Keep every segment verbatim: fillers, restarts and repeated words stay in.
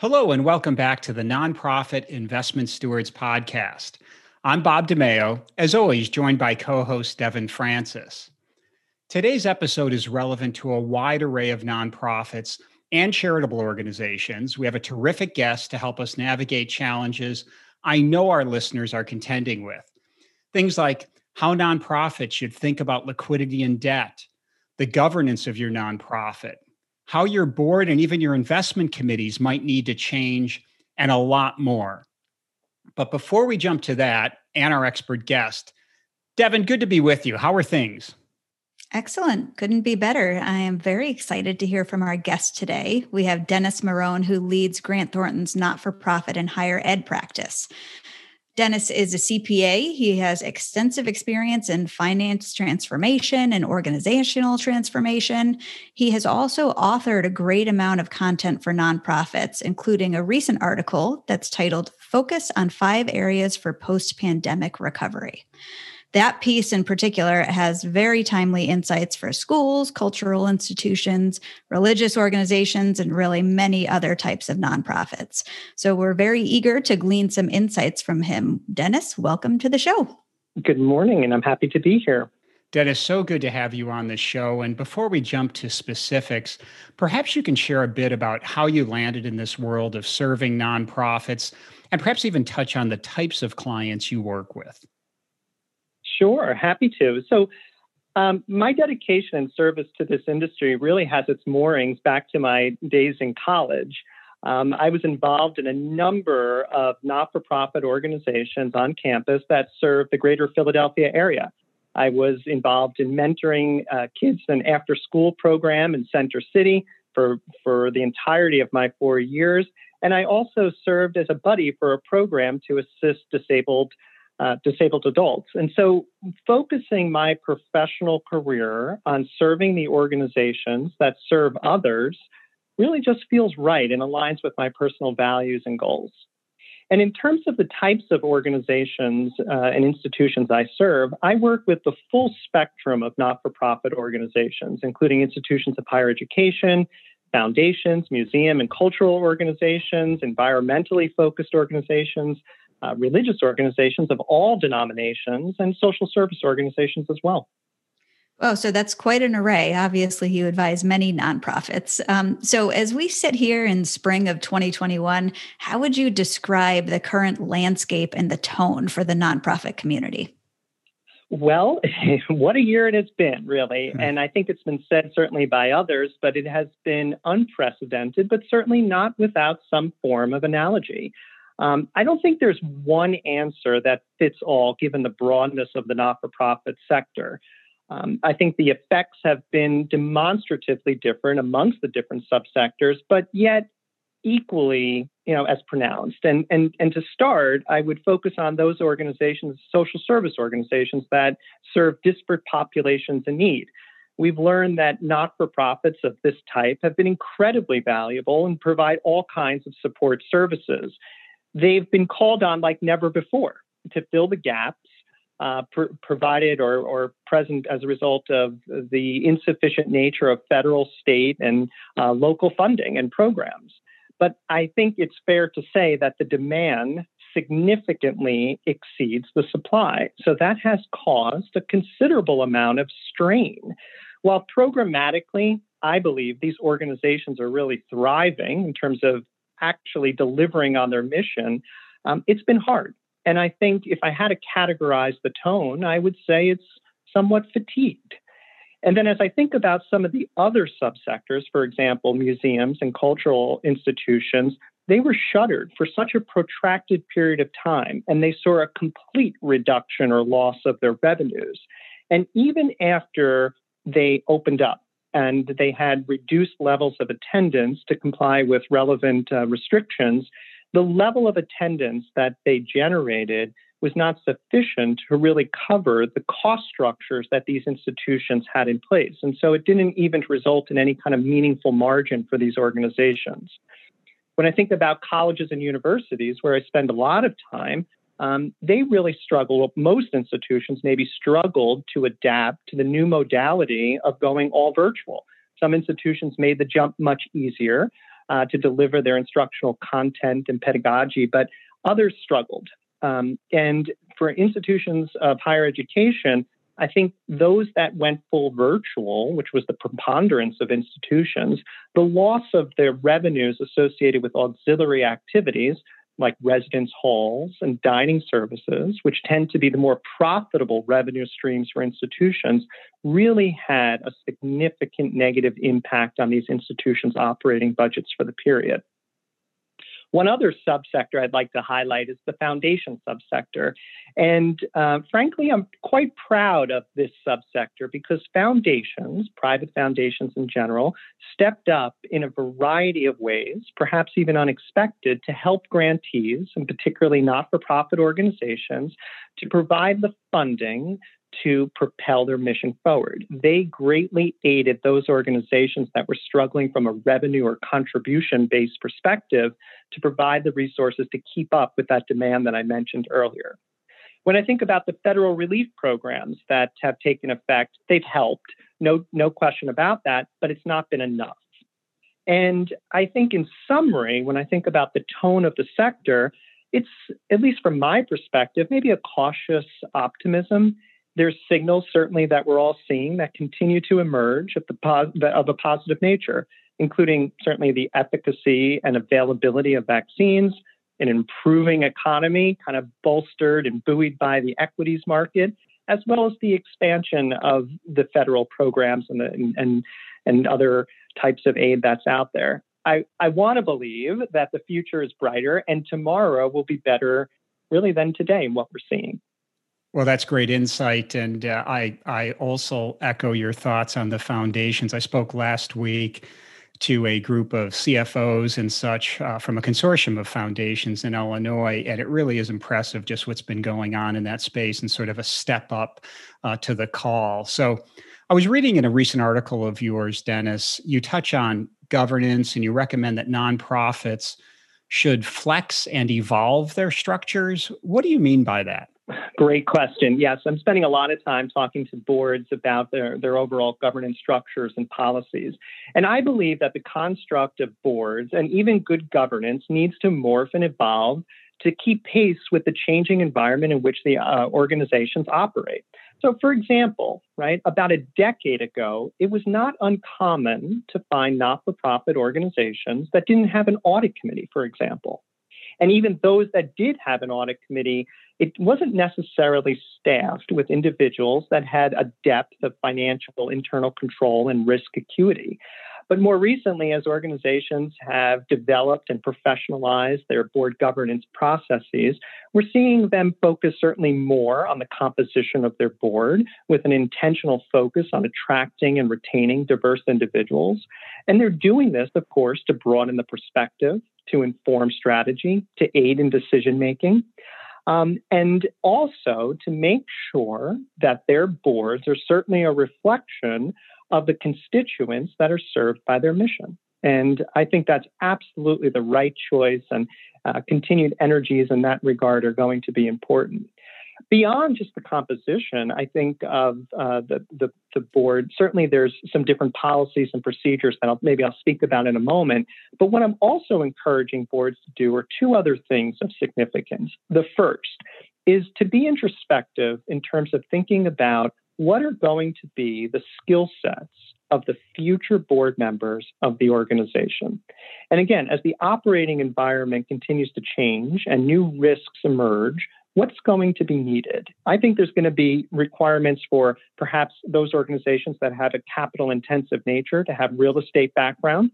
Hello, and welcome back to the Nonprofit Investment Stewards podcast. I'm Bob DeMeo, as always, joined by co-host Devin Francis. Today's episode is relevant to a wide array of nonprofits and charitable organizations. We have a terrific guest to help us navigate challenges I know our listeners are contending with. Things like how nonprofits should think about liquidity and debt, the governance of your nonprofit, how your board and even your investment committees might need to change, and a lot more. But before we jump to that and our expert guest, Devin, good to be with you. How are things? Excellent. Couldn't be better. I am very excited to hear from our guest today. We have Dennis Morrone, who leads Grant Thornton's not-for-profit and higher ed practice. Dennis is a C P A. He has extensive experience in finance transformation and organizational transformation. He has also authored a great amount of content for nonprofits, including a recent article that's titled Focus on Five Areas for Post-Pandemic Recovery. That piece in particular has very timely insights for schools, cultural institutions, religious organizations, and really many other types of nonprofits. So we're very eager to glean some insights from him. Dennis, welcome to the show. Good morning, and I'm happy to be here. Dennis, so good to have you on the show. And before we jump to specifics, perhaps you can share a bit about how you landed in this world of serving nonprofits, and perhaps even touch on the types of clients you work with. Sure, happy to. So um, my dedication and service to this industry really has its moorings back to my days in college. Um, I was involved in a number of not-for-profit organizations on campus that served the greater Philadelphia area. I was involved in mentoring uh, kids in an after-school program in Center City for, for the entirety of my four years. And I also served as a buddy for a program to assist disabled Uh, disabled adults. And so focusing my professional career on serving the organizations that serve others really just feels right and aligns with my personal values and goals. And in terms of the types of organizations uh, and institutions I serve, I work with the full spectrum of not-for-profit organizations, including institutions of higher education, foundations, museum and cultural organizations, environmentally focused organizations, Uh, religious organizations of all denominations, and social service organizations as well. Oh, so that's quite an array. Obviously, you advise many nonprofits. Um, so as we sit here in spring of twenty twenty-one, how would you describe the current landscape and the tone for the nonprofit community? Well, what a year it has been, really. And I think it's been said certainly by others, but it has been unprecedented, but certainly not without some form of analogy. Um, I don't think there's one answer that fits all, given the broadness of the not-for-profit sector. Um, I think the effects have been demonstratively different amongst the different subsectors, but yet equally, you know, as pronounced. And and and to start, I would focus on those organizations, social service organizations that serve disparate populations in need. We've learned that not-for-profits of this type have been incredibly valuable and provide all kinds of support services. They've been called on like never before to fill the gaps uh, pr- provided or, or present as a result of the insufficient nature of federal, state, and uh, local funding and programs. But I think it's fair to say that the demand significantly exceeds the supply. So that has caused a considerable amount of strain. While programmatically, I believe these organizations are really thriving in terms of actually delivering on their mission, um, it's been hard. And I think if I had to categorize the tone, I would say it's somewhat fatigued. And then as I think about some of the other subsectors, for example, museums and cultural institutions, they were shuttered for such a protracted period of time, and they saw a complete reduction or loss of their revenues. And even after they opened up, and they had reduced levels of attendance to comply with relevant uh, restrictions, the level of attendance that they generated was not sufficient to really cover the cost structures that these institutions had in place. And so it didn't even result in any kind of meaningful margin for these organizations. When I think about colleges and universities, where I spend a lot of time, um, they really struggle, most institutions maybe struggled to adapt to the new modality of going all virtual. Some institutions made the jump much easier uh, to deliver their instructional content and pedagogy, but others struggled. Um, and for institutions of higher education, I think those that went full virtual, which was the preponderance of institutions, the loss of their revenues associated with auxiliary activities like residence halls and dining services, which tend to be the more profitable revenue streams for institutions, really had a significant negative impact on these institutions' operating budgets for the period. One other subsector I'd like to highlight is the foundation subsector. And uh, frankly, I'm quite proud of this subsector because foundations, private foundations in general, stepped up in a variety of ways, perhaps even unexpected, to help grantees, and particularly not-for-profit organizations, to provide the funding to propel their mission forward. They greatly aided those organizations that were struggling from a revenue or contribution-based perspective to provide the resources to keep up with that demand that I mentioned earlier. When I think about the federal relief programs that have taken effect, they've helped, no, no question about that, but it's not been enough. And I think in summary, when I think about the tone of the sector, it's, at least from my perspective, maybe a cautious optimism. There's signals certainly that we're all seeing that continue to emerge of, the pos- of a positive nature, including certainly the efficacy and availability of vaccines, an improving economy kind of bolstered and buoyed by the equities market, as well as the expansion of the federal programs and, the, and, and other types of aid that's out there. I, I want to believe that the future is brighter and tomorrow will be better really than today in what we're seeing. Well, that's great insight. And uh, I, I also echo your thoughts on the foundations. I spoke last week to a group of C F Os and such uh, from a consortium of foundations in Illinois. And it really is impressive just what's been going on in that space and sort of a step up uh, to the call. So I was reading in a recent article of yours, Dennis, you touch on governance and you recommend that nonprofits should flex and evolve their structures. What do you mean by that? Great question. Yes, I'm spending a lot of time talking to boards about their, their overall governance structures and policies. And I believe that the construct of boards and even good governance needs to morph and evolve to keep pace with the changing environment in which the uh, organizations operate. So, for example, right, about a decade ago, it was not uncommon to find not-for-profit organizations that didn't have an audit committee, for example. And even those that did have an audit committee, it wasn't necessarily staffed with individuals that had a depth of financial internal control and risk acuity. But more recently, as organizations have developed and professionalized their board governance processes, we're seeing them focus certainly more on the composition of their board with an intentional focus on attracting and retaining diverse individuals. And they're doing this, of course, to broaden the perspective, to inform strategy, to aid in decision-making, um, and also to make sure that their boards are certainly a reflection of the constituents that are served by their mission. And I think that's absolutely the right choice, and uh, continued energies in that regard are going to be important. Beyond just the composition, I think of uh, the, the, the board, certainly there's some different policies and procedures that I'll, maybe I'll speak about in a moment. But what I'm also encouraging boards to do are two other things of significance. The first is to be introspective in terms of thinking about what are going to be the skill sets of the future board members of the organization. And again, as the operating environment continues to change and new risks emerge, what's going to be needed? I think there's going to be requirements for perhaps those organizations that have a capital-intensive nature to have real estate background,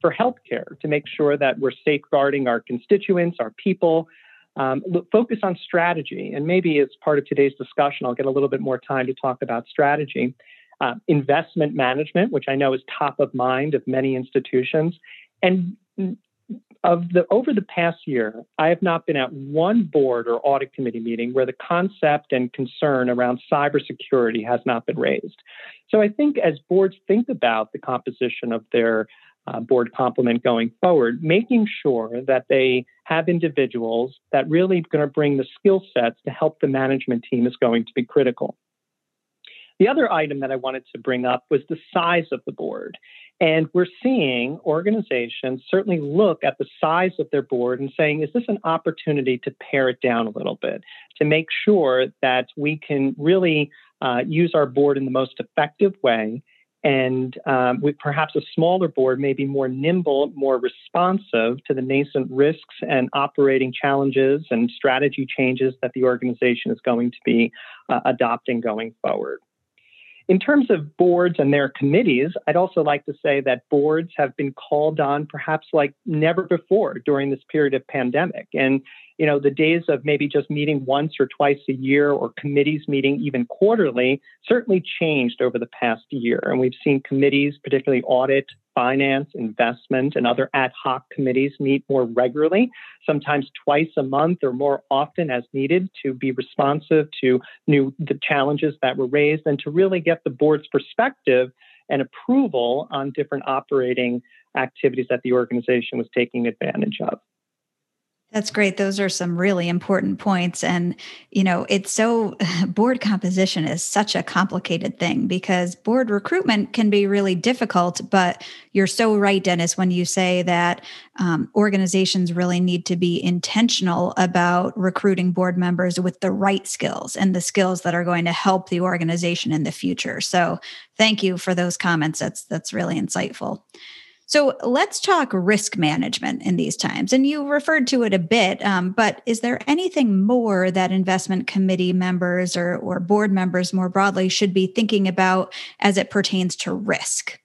for healthcare, to make sure that we're safeguarding our constituents, our people. Um, focus on strategy, and maybe as part of today's discussion, I'll get a little bit more time to talk about strategy. uh, investment management, which I know is top of mind of many institutions. And of the over the past year, I have not been at one board or audit committee meeting where the concept and concern around cybersecurity has not been raised. So I think as boards think about the composition of their uh, board complement going forward, making sure that they have individuals that really going to bring the skill sets to help the management team is going to be critical. The other item that I wanted to bring up was the size of the board. And we're seeing organizations certainly look at the size of their board and saying, is this an opportunity to pare it down a little bit, to make sure that we can really uh, use our board in the most effective way? And um, with perhaps a smaller board may be more nimble, more responsive to the nascent risks and operating challenges and strategy changes that the organization is going to be uh, adopting going forward. In terms of boards and their committees, I'd also like to say that boards have been called on perhaps like never before during this period of pandemic. And, you know, the days of maybe just meeting once or twice a year or committees meeting even quarterly certainly changed over the past year. And we've seen committees, particularly audit, finance, investment, and other ad hoc committees meet more regularly, sometimes twice a month or more often as needed, to be responsive to new the challenges that were raised and to really get the board's perspective and approval on different operating activities that the organization was taking advantage of. That's great. Those are some really important points. And, you know, it's so board composition is such a complicated thing because board recruitment can be really difficult. But you're so right, Dennis, when you say that um, organizations really need to be intentional about recruiting board members with the right skills and the skills that are going to help the organization in the future. So thank you for those comments. That's, that's really insightful. So let's talk risk management in these times. And you referred to it a bit, um, but is there anything more that investment committee members or, or board members more broadly should be thinking about as it pertains to risk?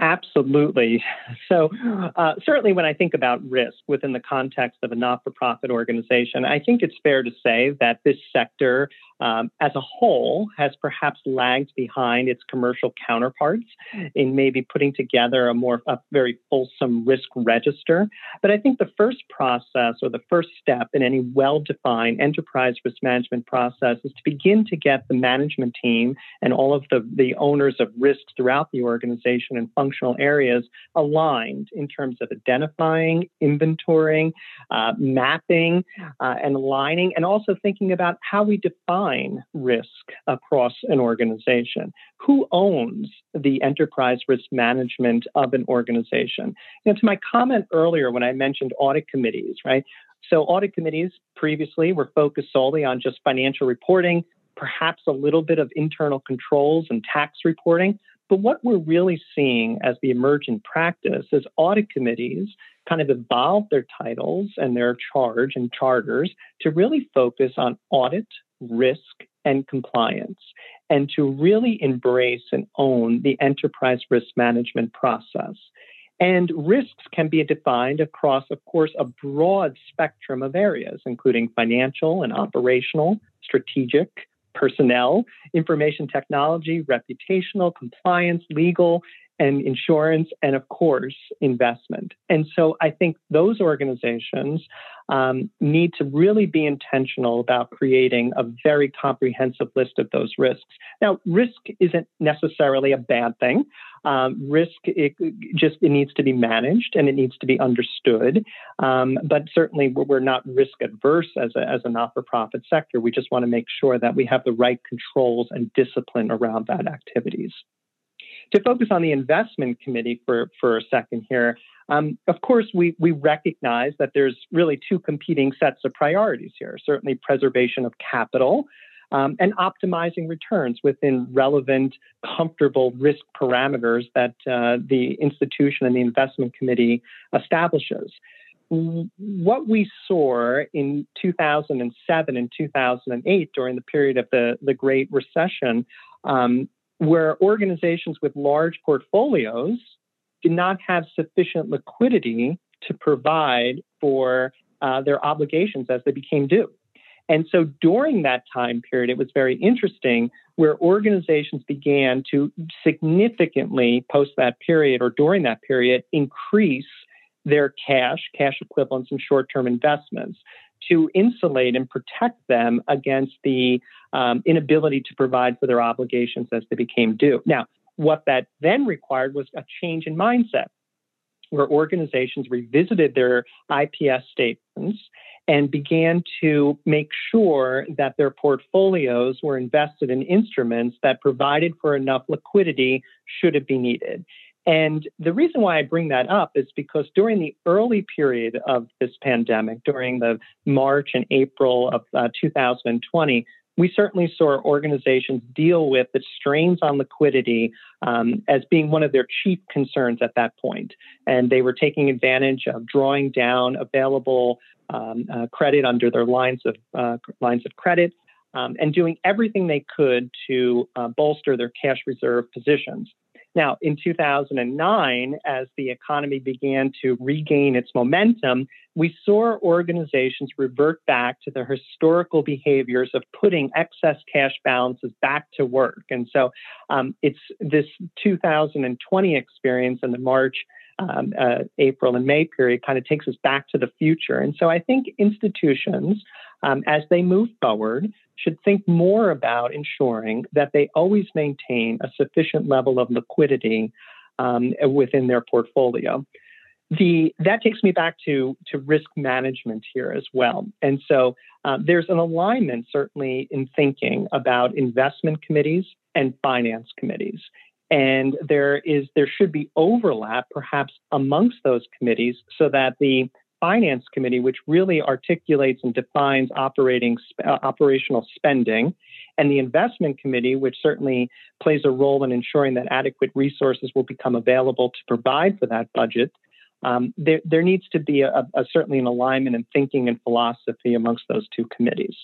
Absolutely. So uh, certainly when I think about risk within the context of a not-for-profit organization, I think it's fair to say that this sector um, as a whole has perhaps lagged behind its commercial counterparts in maybe putting together a more a very fulsome risk register. But I think the first process or the first step in any well-defined enterprise risk management process is to begin to get the management team and all of the, the owners of risks throughout the organization and functions areas aligned in terms of identifying, inventorying, uh, mapping, uh, and aligning, and also thinking about how we define risk across an organization. Who owns the enterprise risk management of an organization? You know, to my comment earlier when I mentioned audit committees, right? So audit committees previously were focused solely on just financial reporting, perhaps a little bit of internal controls and tax reporting. But what we're really seeing as the emergent practice is audit committees kind of evolve their titles and their charge and charters to really focus on audit, risk, and compliance, and to really embrace and own the enterprise risk management process. And risks can be defined across, of course, a broad spectrum of areas, including financial and operational, strategic, personnel, information technology, reputational, compliance, legal, and insurance, and of course, investment. And so I think those organizations um, need to really be intentional about creating a very comprehensive list of those risks. Now, risk isn't necessarily a bad thing. Um, risk, it just it needs to be managed and it needs to be understood. Um, but certainly we're not risk adverse as a, as a not-for-profit sector. We just want to make sure that we have the right controls and discipline around that activities. To focus on the investment committee for, for a second here, um, of course, we, we recognize that there's really two competing sets of priorities here, certainly preservation of capital um, and optimizing returns within relevant, comfortable risk parameters that uh, the institution and the investment committee establishes. What we saw in two thousand seven and two thousand eight during the period of the, the Great Recession um, where organizations with large portfolios did not have sufficient liquidity to provide for uh, their obligations as they became due. And so during that time period, it was very interesting where organizations began to significantly, post that period or during that period, increase their cash, cash equivalents, and short-term investments to insulate and protect them against the um, inability to provide for their obligations as they became due. Now, what that then required was a change in mindset, where organizations revisited their I P S statements and began to make sure that their portfolios were invested in instruments that provided for enough liquidity should it be needed. And the reason why I bring that up is because during the early period of this pandemic, during the March and April of uh, two thousand twenty, we certainly saw organizations deal with the strains on liquidity um, as being one of their chief concerns at that point. And they were taking advantage of drawing down available um, uh, credit under their lines of, uh, lines of credit um, and doing everything they could to uh, bolster their cash reserve positions. Now, in two thousand nine, as the economy began to regain its momentum, we saw organizations revert back to their historical behaviors of putting excess cash balances back to work. And so um, it's this two thousand twenty experience in the March, um, uh, April, and May period kind of takes us back to the future. And so I think institutions, um, as they move forward, should think more about ensuring that they always maintain a sufficient level of liquidity um, within their portfolio. The, that takes me back to, to risk management here as well. And so uh, there's an alignment certainly in thinking about investment committees and finance committees. And there is there should be overlap perhaps amongst those committees so that the Finance Committee, which really articulates and defines operating uh, operational spending, and the Investment Committee, which certainly plays a role in ensuring that adequate resources will become available to provide for that budget, um, there, there needs to be a, a, certainly an alignment in thinking and philosophy amongst those two committees.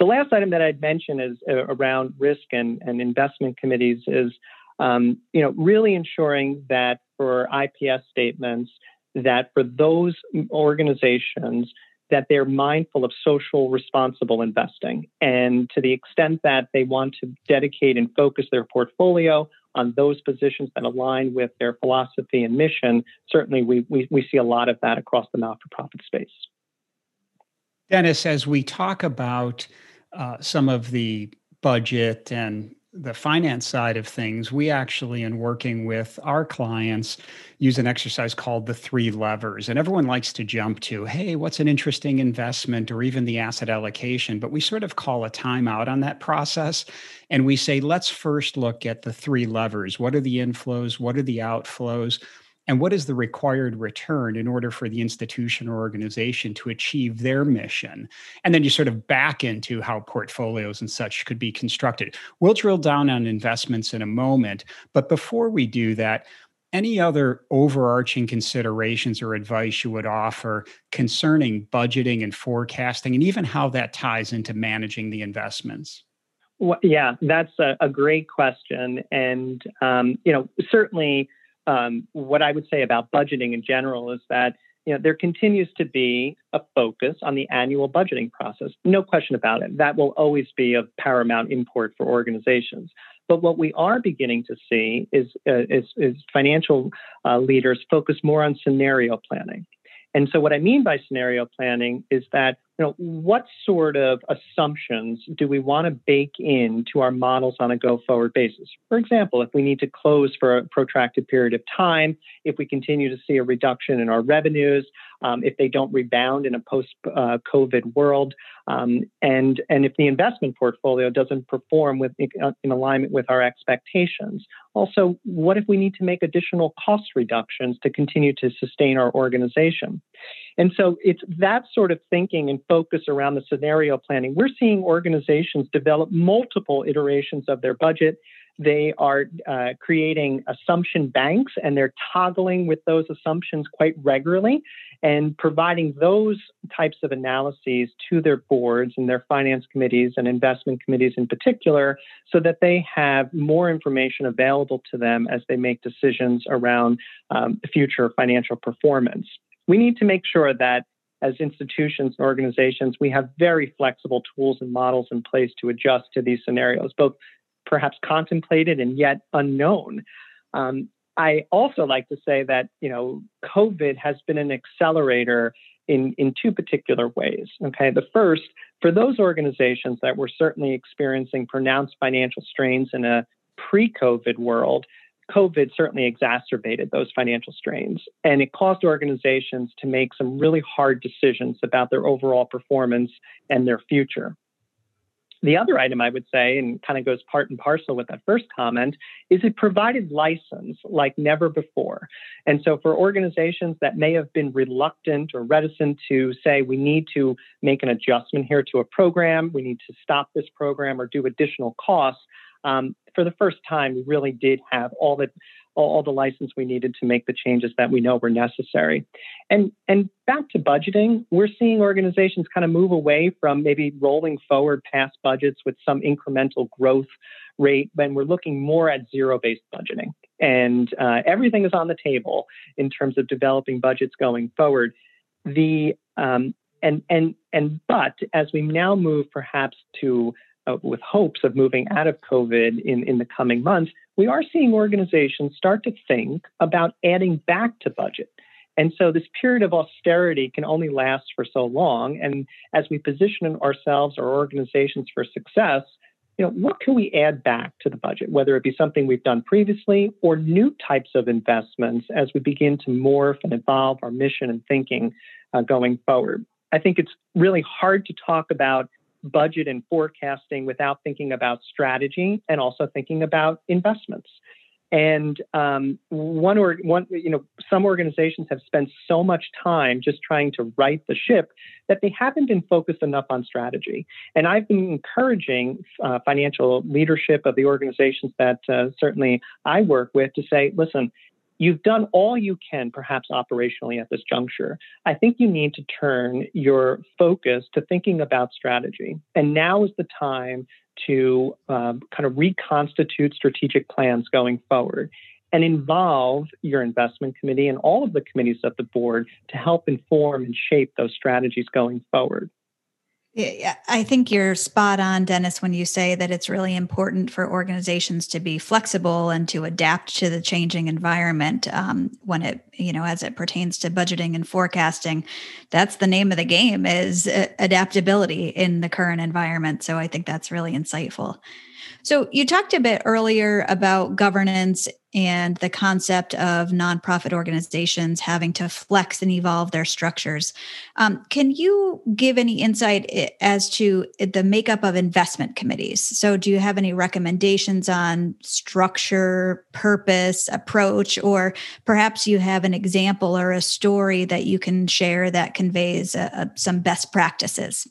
The last item that I'd mention is uh, around risk and, and investment committees is um, you know, really ensuring that for I P S statements, that for those organizations, that they're mindful of social responsible investing. And to the extent that they want to dedicate and focus their portfolio on those positions that align with their philosophy and mission, certainly we, we, we see a lot of that across the not-for-profit space. Dennis, as we talk about uh, some of the budget and the finance side of things, we actually, in working with our clients, use an exercise called the three levers. And everyone likes to jump to, hey, what's an interesting investment or even the asset allocation? But we sort of call a timeout on that process. And we say, let's first look at the three levers. What are the inflows? What are the outflows? And what is the required return in order for the institution or organization to achieve their mission? And then you sort of back into how portfolios and such could be constructed. We'll drill down on investments in a moment. But before we do that, any other overarching considerations or advice you would offer concerning budgeting and forecasting, and even how that ties into managing the investments? Well, yeah, that's a, a great question. And, um, you know, certainly... Um, what I would say about budgeting in general is that you know there continues to be a focus on the annual budgeting process. No question about it. That will always be of paramount import for organizations. But what we are beginning to see is, uh, is, is financial uh, leaders focus more on scenario planning. And so what I mean by scenario planning is that you know what sort of assumptions do we want to bake into our models on a go-forward basis? For example, if we need to close for a protracted period of time, if we continue to see a reduction in our revenues, um, if they don't rebound in a post-COVID uh, world, um, and, and if the investment portfolio doesn't perform with, in alignment with our expectations. Also, what if we need to make additional cost reductions to continue to sustain our organization? And so it's that sort of thinking and focus around the scenario planning. We're seeing organizations develop multiple iterations of their budget. They are uh, creating assumption banks, and they're toggling with those assumptions quite regularly and providing those types of analyses to their boards and their finance committees and investment committees in particular, so that they have more information available to them as they make decisions around um, future financial performance. We need to make sure that as institutions and organizations, we have very flexible tools and models in place to adjust to these scenarios, both perhaps contemplated and yet unknown. Um, I also like to say that, you know, COVID has been an accelerator in, in two particular ways. Okay, the first, for those organizations that were certainly experiencing pronounced financial strains in a pre-COVID world, COVID certainly exacerbated those financial strains, and it caused organizations to make some really hard decisions about their overall performance and their future. The other item I would say, and kind of goes part and parcel with that first comment, is it provided license like never before. And so for organizations that may have been reluctant or reticent to say, we need to make an adjustment here to a program, we need to stop this program or do additional costs, um, for the first time, we really did have all the all the license we needed to make the changes that we know were necessary. And and back to budgeting, we're seeing organizations kind of move away from maybe rolling forward past budgets with some incremental growth rate when we're looking more at zero-based budgeting. And uh, everything is on the table in terms of developing budgets going forward. The um, and and and but as we now move perhaps to Uh, with hopes of moving out of COVID in, in the coming months, we are seeing organizations start to think about adding back to budget. And so this period of austerity can only last for so long. And as we position ourselves or organizations for success, you know, what can we add back to the budget, whether it be something we've done previously or new types of investments as we begin to morph and evolve our mission and thinking uh, going forward? I think it's really hard to talk about budget and forecasting without thinking about strategy and also thinking about investments. And um, one or one, you know, some organizations have spent so much time just trying to right the ship that they haven't been focused enough on strategy. And I've been encouraging uh, financial leadership of the organizations that uh, certainly I work with to say, listen, you've done all you can, perhaps operationally at this juncture. I think you need to turn your focus to thinking about strategy. And now is the time to um, kind of reconstitute strategic plans going forward and involve your investment committee and all of the committees of the board to help inform and shape those strategies going forward. Yeah, I think you're spot on, Dennis, when you say that it's really important for organizations to be flexible and to adapt to the changing environment um, when it, you know, as it pertains to budgeting and forecasting. That's the name of the game, is adaptability in the current environment. So I think that's really insightful. So you talked a bit earlier about governance and the concept of nonprofit organizations having to flex and evolve their structures. Um, can you give any insight as to the makeup of investment committees? So do you have any recommendations on structure, purpose, approach, or perhaps you have an example or a story that you can share that conveys uh, some best practices?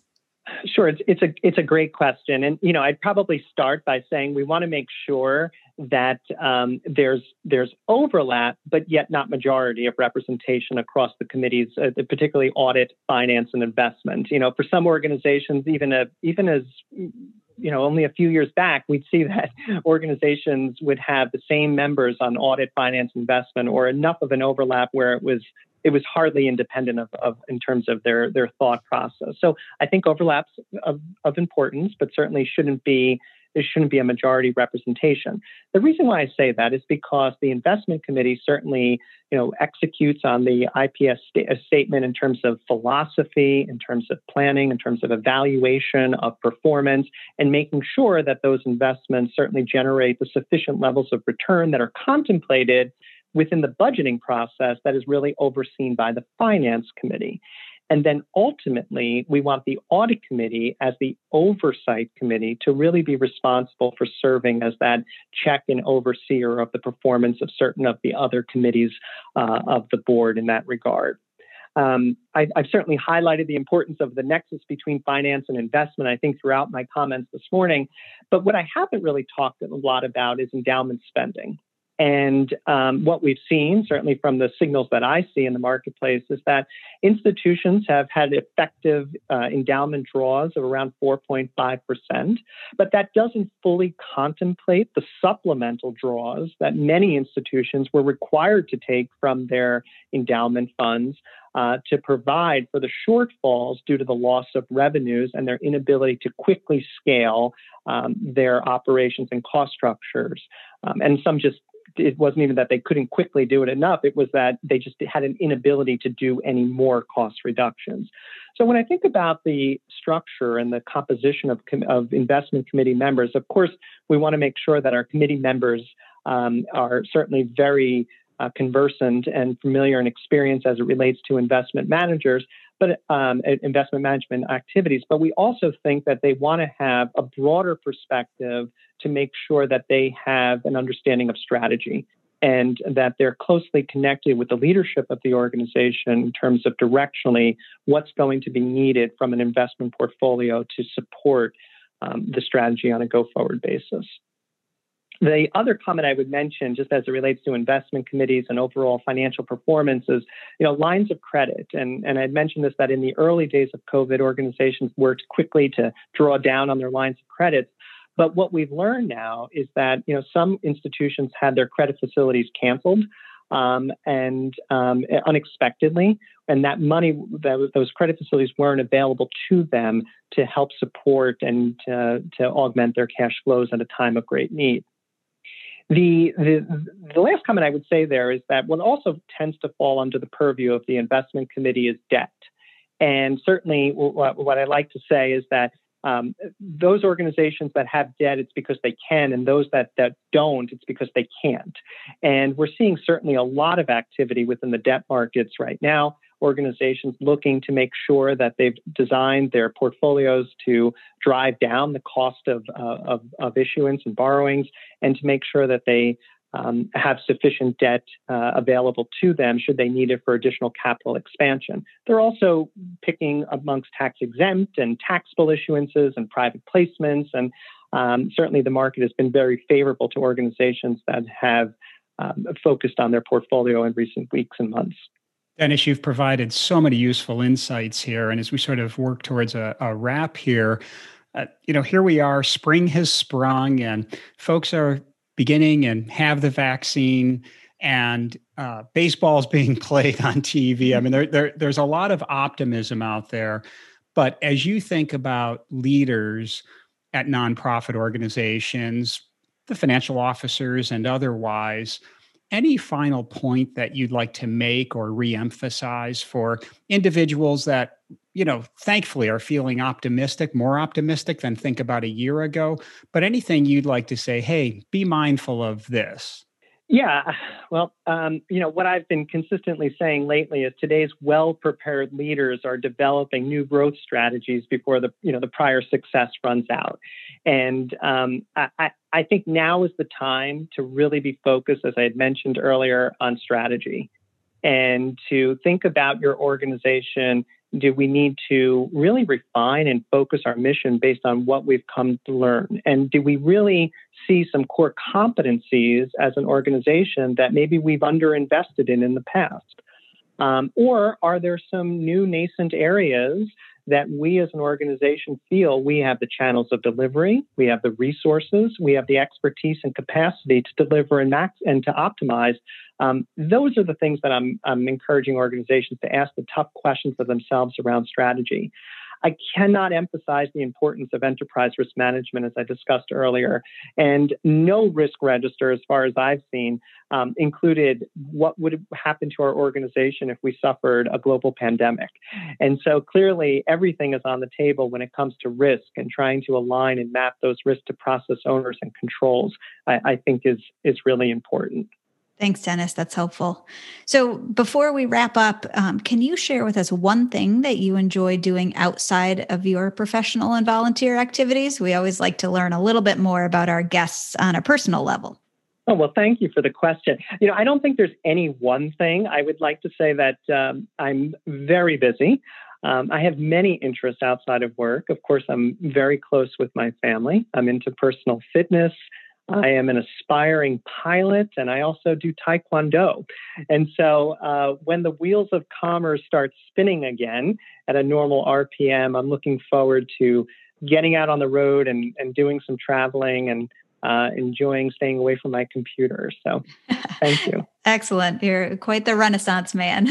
Sure. It's, it's a it's a great question. And, you know, I'd probably start by saying we want to make sure that um, there's there's overlap, but yet not majority of representation across the committees, uh, particularly audit, finance, and investment. You know, for some organizations, even a, even as, you know, only a few years back, we'd see that organizations would have the same members on audit, finance, investment, or enough of an overlap where it was It was hardly independent of, of in terms of their, their thought process. So I think overlaps of, of importance, but certainly shouldn't be there shouldn't be a majority representation. The reason why I say that is because the investment committee certainly, you know, executes on the I P S st- statement in terms of philosophy, in terms of planning, in terms of evaluation of performance, and making sure that those investments certainly generate the sufficient levels of return that are contemplated within the budgeting process that is really overseen by the finance committee. And then ultimately, we want the audit committee as the oversight committee to really be responsible for serving as that check and overseer of the performance of certain of the other committees uh, of the board in that regard. Um, I, I've certainly highlighted the importance of the nexus between finance and investment, I think, throughout my comments this morning. But what I haven't really talked a lot about is endowment spending. And um, what we've seen, certainly from the signals that I see in the marketplace, is that institutions have had effective uh, endowment draws of around four point five percent, but that doesn't fully contemplate the supplemental draws that many institutions were required to take from their endowment funds uh, to provide for the shortfalls due to the loss of revenues and their inability to quickly scale um, their operations and cost structures. Um, and some just It wasn't even that they couldn't quickly do it enough. It was that they just had an inability to do any more cost reductions. So when I think about the structure and the composition of, of investment committee members, of course, we want to make sure that our committee members um, are certainly very uh, conversant and familiar and experienced as it relates to investment managers, but um, investment management activities. But we also think that they want to have a broader perspective to make sure that they have an understanding of strategy and that they're closely connected with the leadership of the organization in terms of directionally what's going to be needed from an investment portfolio to support um, the strategy on a go-forward basis. The other comment I would mention, just as it relates to investment committees and overall financial performance, is you know, lines of credit. And, and I mentioned this, that in the early days of COVID, organizations worked quickly to draw down on their lines of credit. But what we've learned now is that you know, some institutions had their credit facilities canceled um, and um, unexpectedly, and that money, those credit facilities weren't available to them to help support and to, to augment their cash flows at a time of great need. The, the, the last comment I would say there is that what also tends to fall under the purview of the investment committee is debt. And certainly what, what I like to say is that Um, those organizations that have debt, it's because they can, and those that, that don't, it's because they can't. And we're seeing certainly a lot of activity within the debt markets right now, organizations looking to make sure that they've designed their portfolios to drive down the cost of, uh, of, of issuance and borrowings, and to make sure that they Um, have sufficient debt uh, available to them should they need it for additional capital expansion. They're also picking amongst tax-exempt and taxable issuances and private placements, and um, certainly the market has been very favorable to organizations that have um, focused on their portfolio in recent weeks and months. Dennis, you've provided so many useful insights here, and as we sort of work towards a, a wrap here, uh, you know, here we are, spring has sprung, and folks are beginning and have the vaccine, and uh, baseball's being played on T V. I mean, there, there, there's a lot of optimism out there. But as you think about leaders at nonprofit organizations, the financial officers and otherwise, any final point that you'd like to make or reemphasize for individuals that, you know, thankfully are feeling optimistic, more optimistic than think about a year ago, but anything you'd like to say, hey, be mindful of this? Yeah, well, um, you know, what I've been consistently saying lately is today's well-prepared leaders are developing new growth strategies before the, you know, the prior success runs out. And um, I, I think now is the time to really be focused, as I had mentioned earlier, on strategy and to think about your organization. Do we need to really refine and focus our mission based on what we've come to learn? And do we really see some core competencies as an organization that maybe we've underinvested in in the past? Um, or are there some new nascent areas that we as an organization feel we have the channels of delivery, we have the resources, we have the expertise and capacity to deliver and max and to optimize? Um, those are the things that I'm, I'm encouraging organizations to ask the tough questions of themselves around strategy. I cannot emphasize the importance of enterprise risk management, as I discussed earlier. And no risk register, as far as I've seen, um, included what would happen to our organization if we suffered a global pandemic. And so clearly, everything is on the table when it comes to risk, and trying to align and map those risks to process owners and controls, I, I think is, is really important. Thanks, Dennis. That's helpful. So before we wrap up, um, can you share with us one thing that you enjoy doing outside of your professional and volunteer activities? We always like to learn a little bit more about our guests on a personal level. Oh, well, thank you for the question. You know, I don't think there's any one thing. I would like to say that um, I'm very busy. Um, I have many interests outside of work. Of course, I'm very close with my family. I'm into personal fitness. I am an aspiring pilot, and I also do Taekwondo. And so uh, when the wheels of commerce start spinning again at a normal R P M, I'm looking forward to getting out on the road and, and doing some traveling and uh, enjoying staying away from my computer. So thank you. Excellent. You're quite the Renaissance man.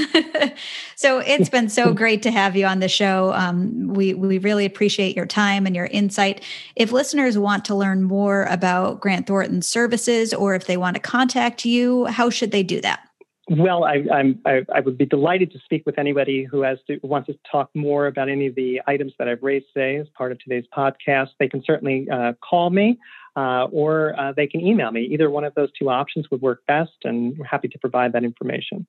So it's been so great to have you on the show. Um, we, we really appreciate your time and your insight. If listeners want to learn more about Grant Thornton's services, or if they want to contact you, how should they do that? Well, I, I'm, I, I would be delighted to speak with anybody who has to, who wants to talk more about any of the items that I've raised today as part of today's podcast. They can certainly uh, call me uh, or uh, they can email me. Either one of those two options would work best, and we're happy to provide that information.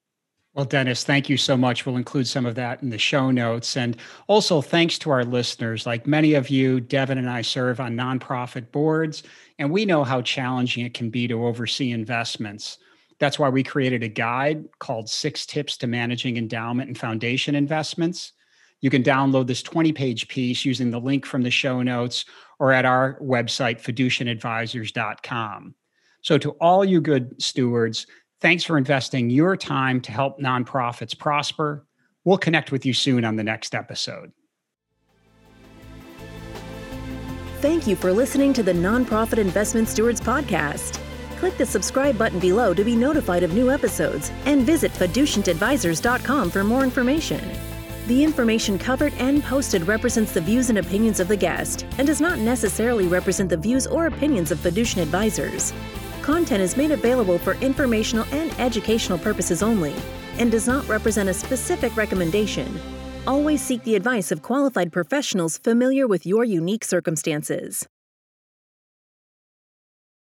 Well, Dennis, thank you so much. We'll include some of that in the show notes. And also thanks to our listeners. Like many of you, Devin and I serve on nonprofit boards, and we know how challenging it can be to oversee investments. That's why we created a guide called Six Tips to Managing Endowment and Foundation Investments. You can download this twenty-page piece using the link from the show notes or at our website, fiducient advisors dot com. So to all you good stewards, thanks for investing your time to help nonprofits prosper. We'll connect with you soon on the next episode. Thank you for listening to the Nonprofit Investment Stewards Podcast. Click the subscribe button below to be notified of new episodes, and visit fiducient advisors dot com for more information. The information covered and posted represents the views and opinions of the guest and does not necessarily represent the views or opinions of Fiducient Advisors. Content is made available for informational and educational purposes only and does not represent a specific recommendation. Always seek the advice of qualified professionals familiar with your unique circumstances.